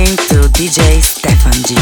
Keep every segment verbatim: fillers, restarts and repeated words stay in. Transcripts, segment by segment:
listening to D J Stefan G.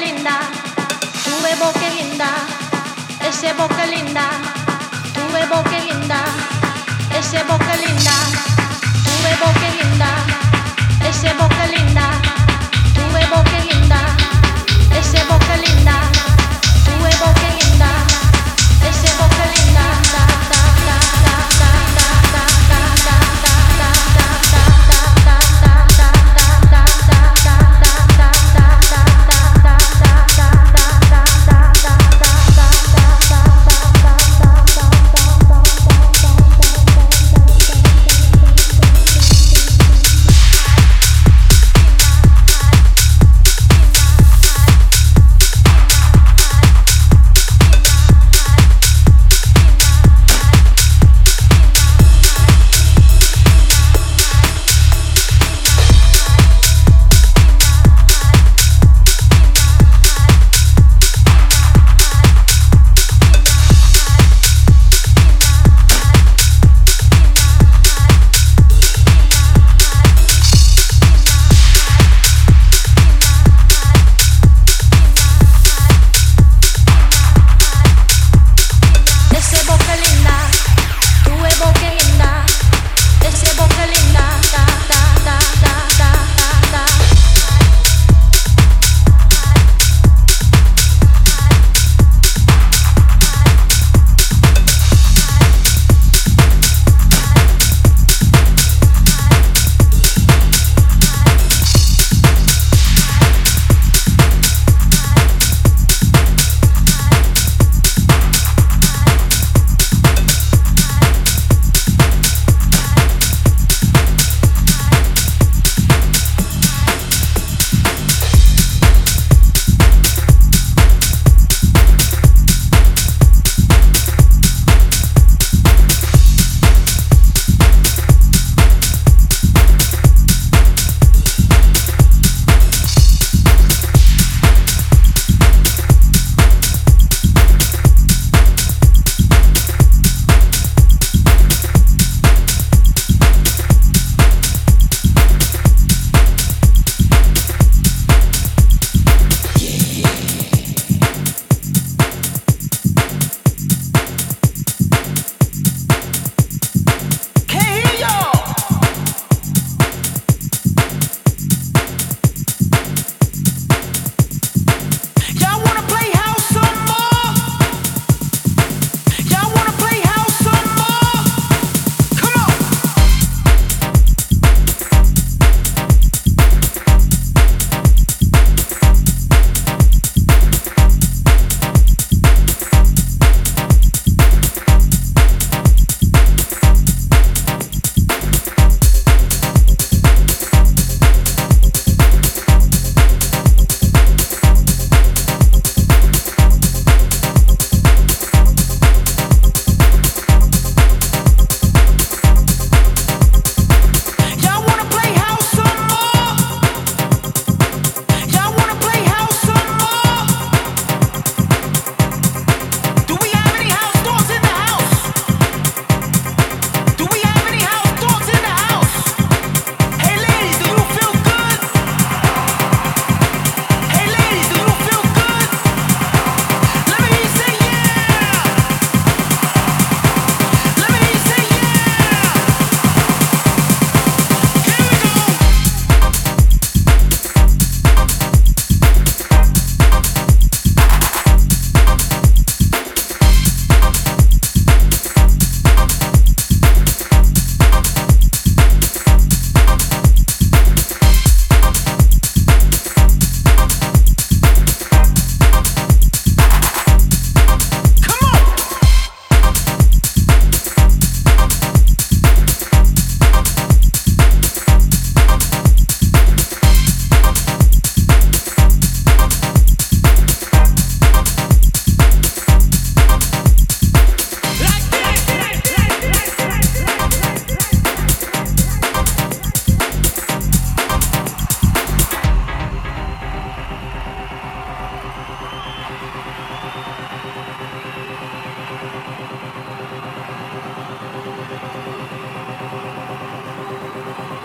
linda, tuve boca linda, ese boca linda, tuve boca linda, ese boca linda, tuve boca linda, ese boca linda, tuve boca linda, ese boca linda, tuve boca linda, ese boca linda.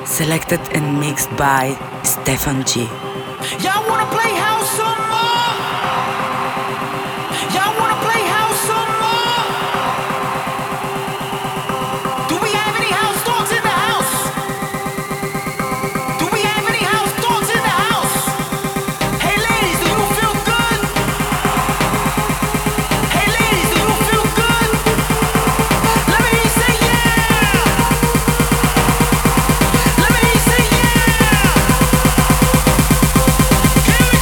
Selected and mixed by Stefan G. Y'all wanna play house some more? Y'all wanna play house some more? Do we have any house dogs in the house? Do we have any house dogs in the house? Hey ladies, do you feel good? Hey ladies, do you feel good? Let me hear you say yeah. Let me hear you say yeah. Here we go.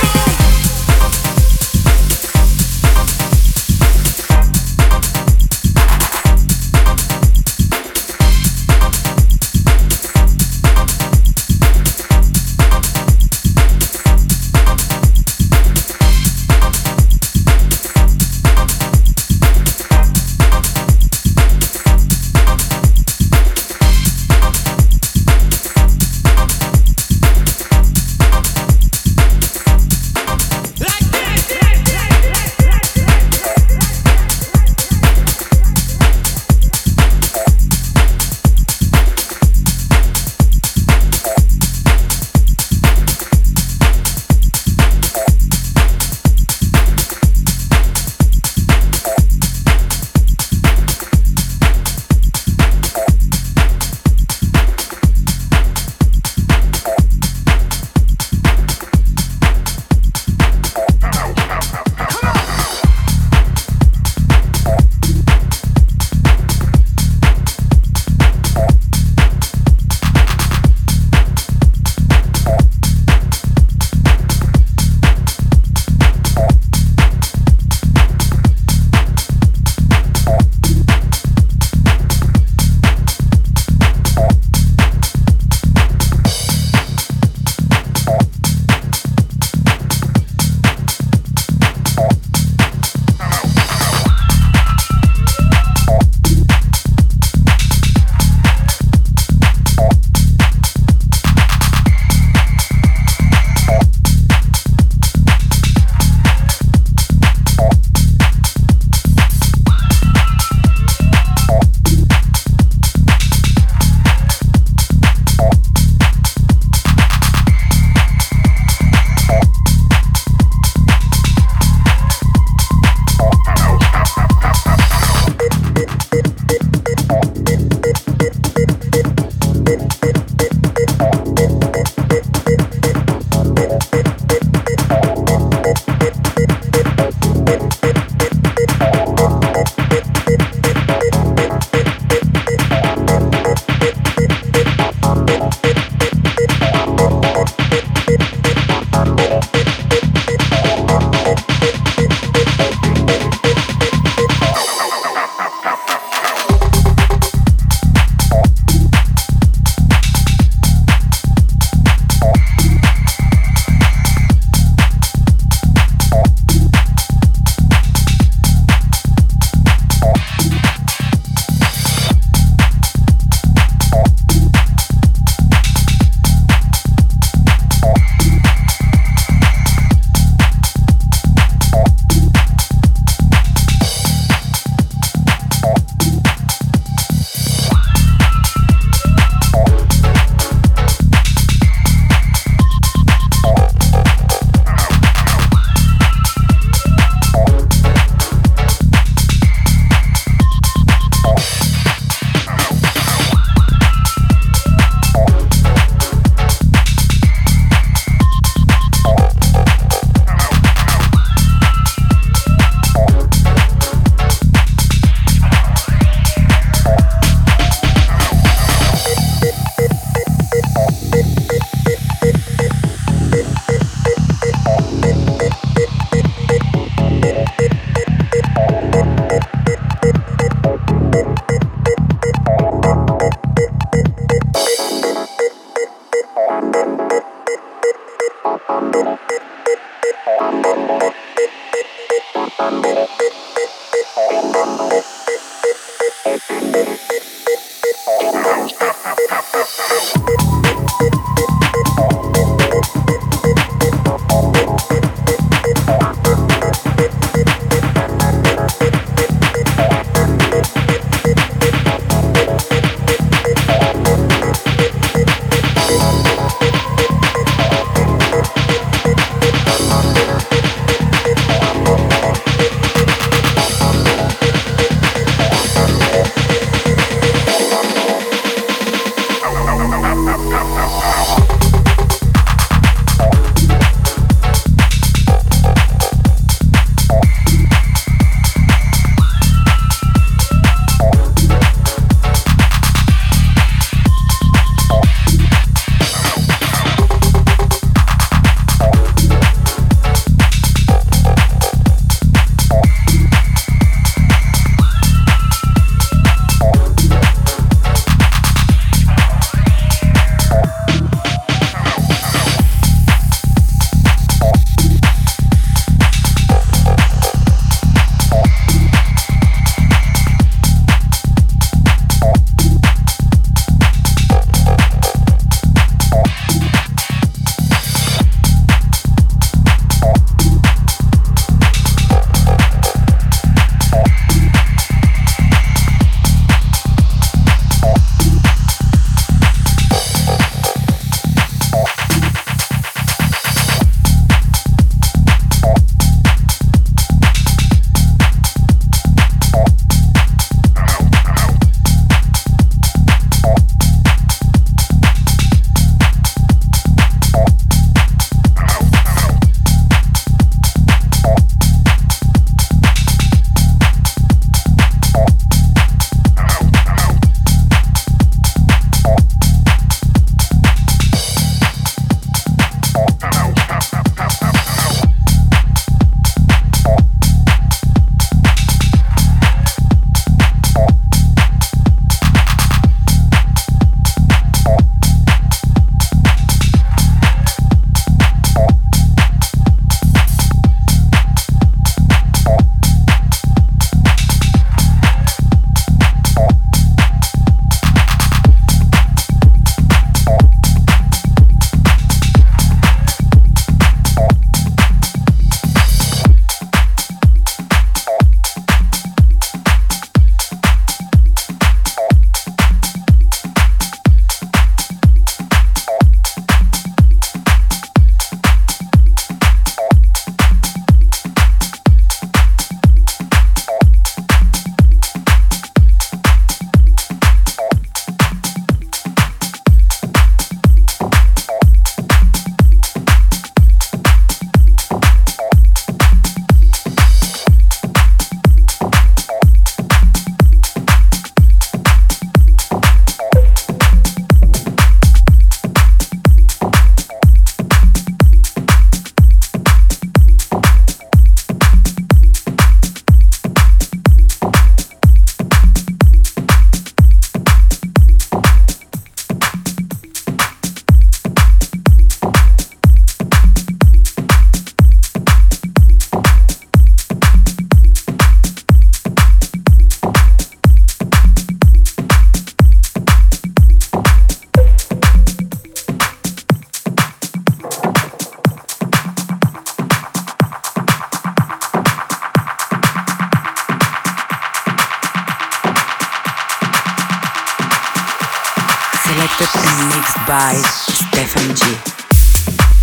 by Stefan G.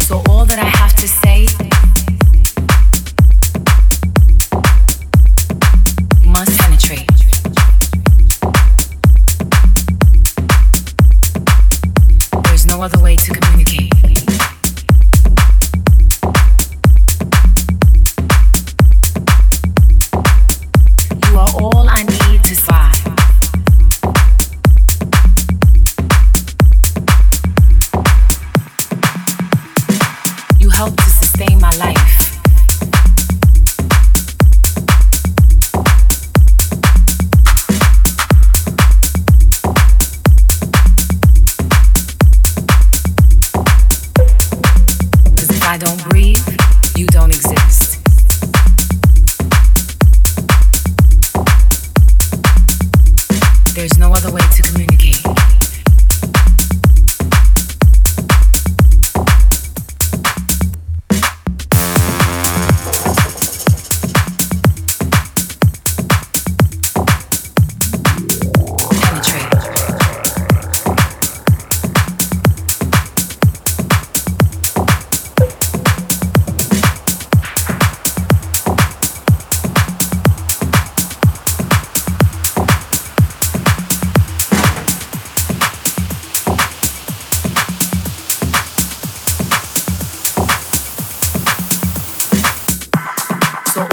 So all that I have to say must penetrate. There's no other way to communicate. You are all I need to survive. Help to sustain my life. Because if I don't breathe, you don't exist. There's no other way to communicate.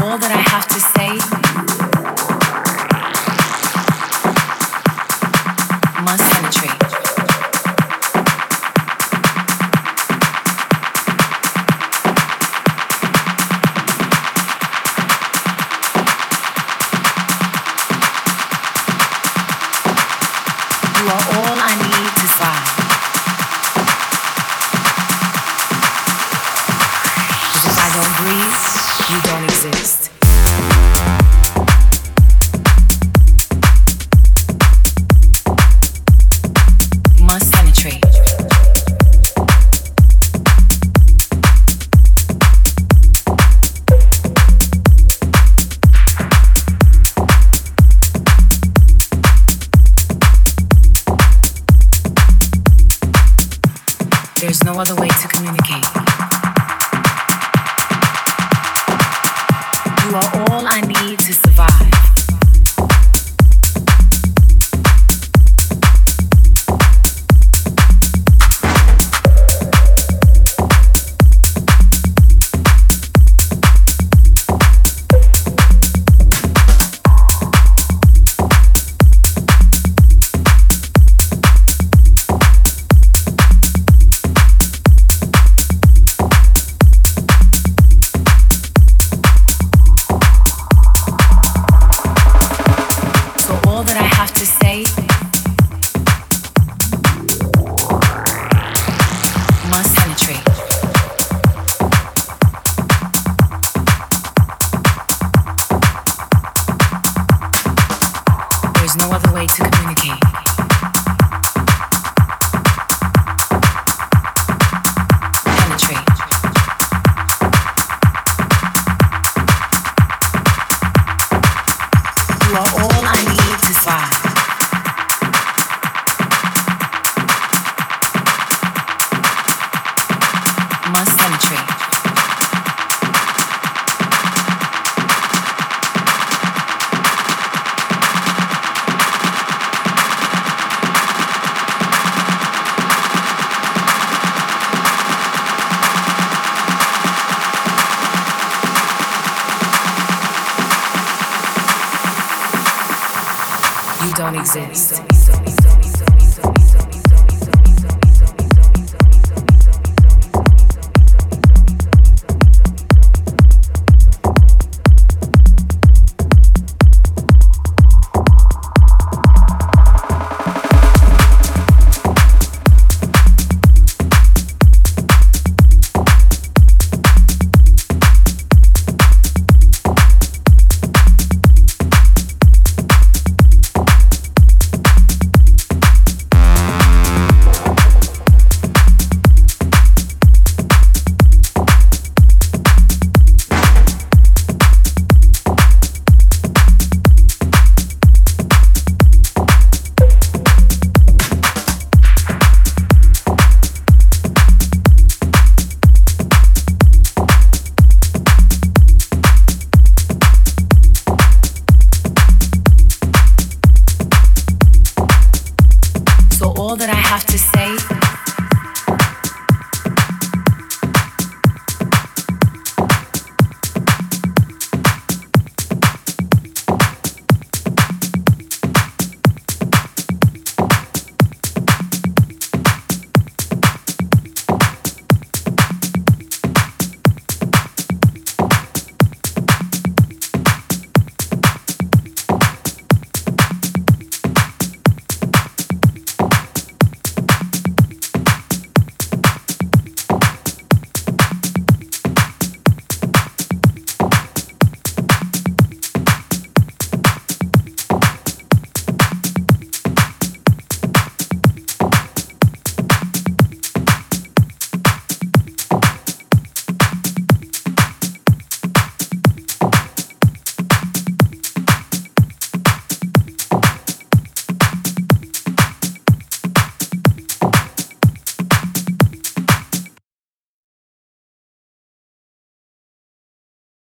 All that I have to say must penetrate. You are all I need to survive. Because if I don't breathe, you don't exist. Must penetrate. There's no other way to communicate. You are all I need to survive. There's no other way to communicate. Penetrate. You are all I need to survive. Must penetrate. You don't exist.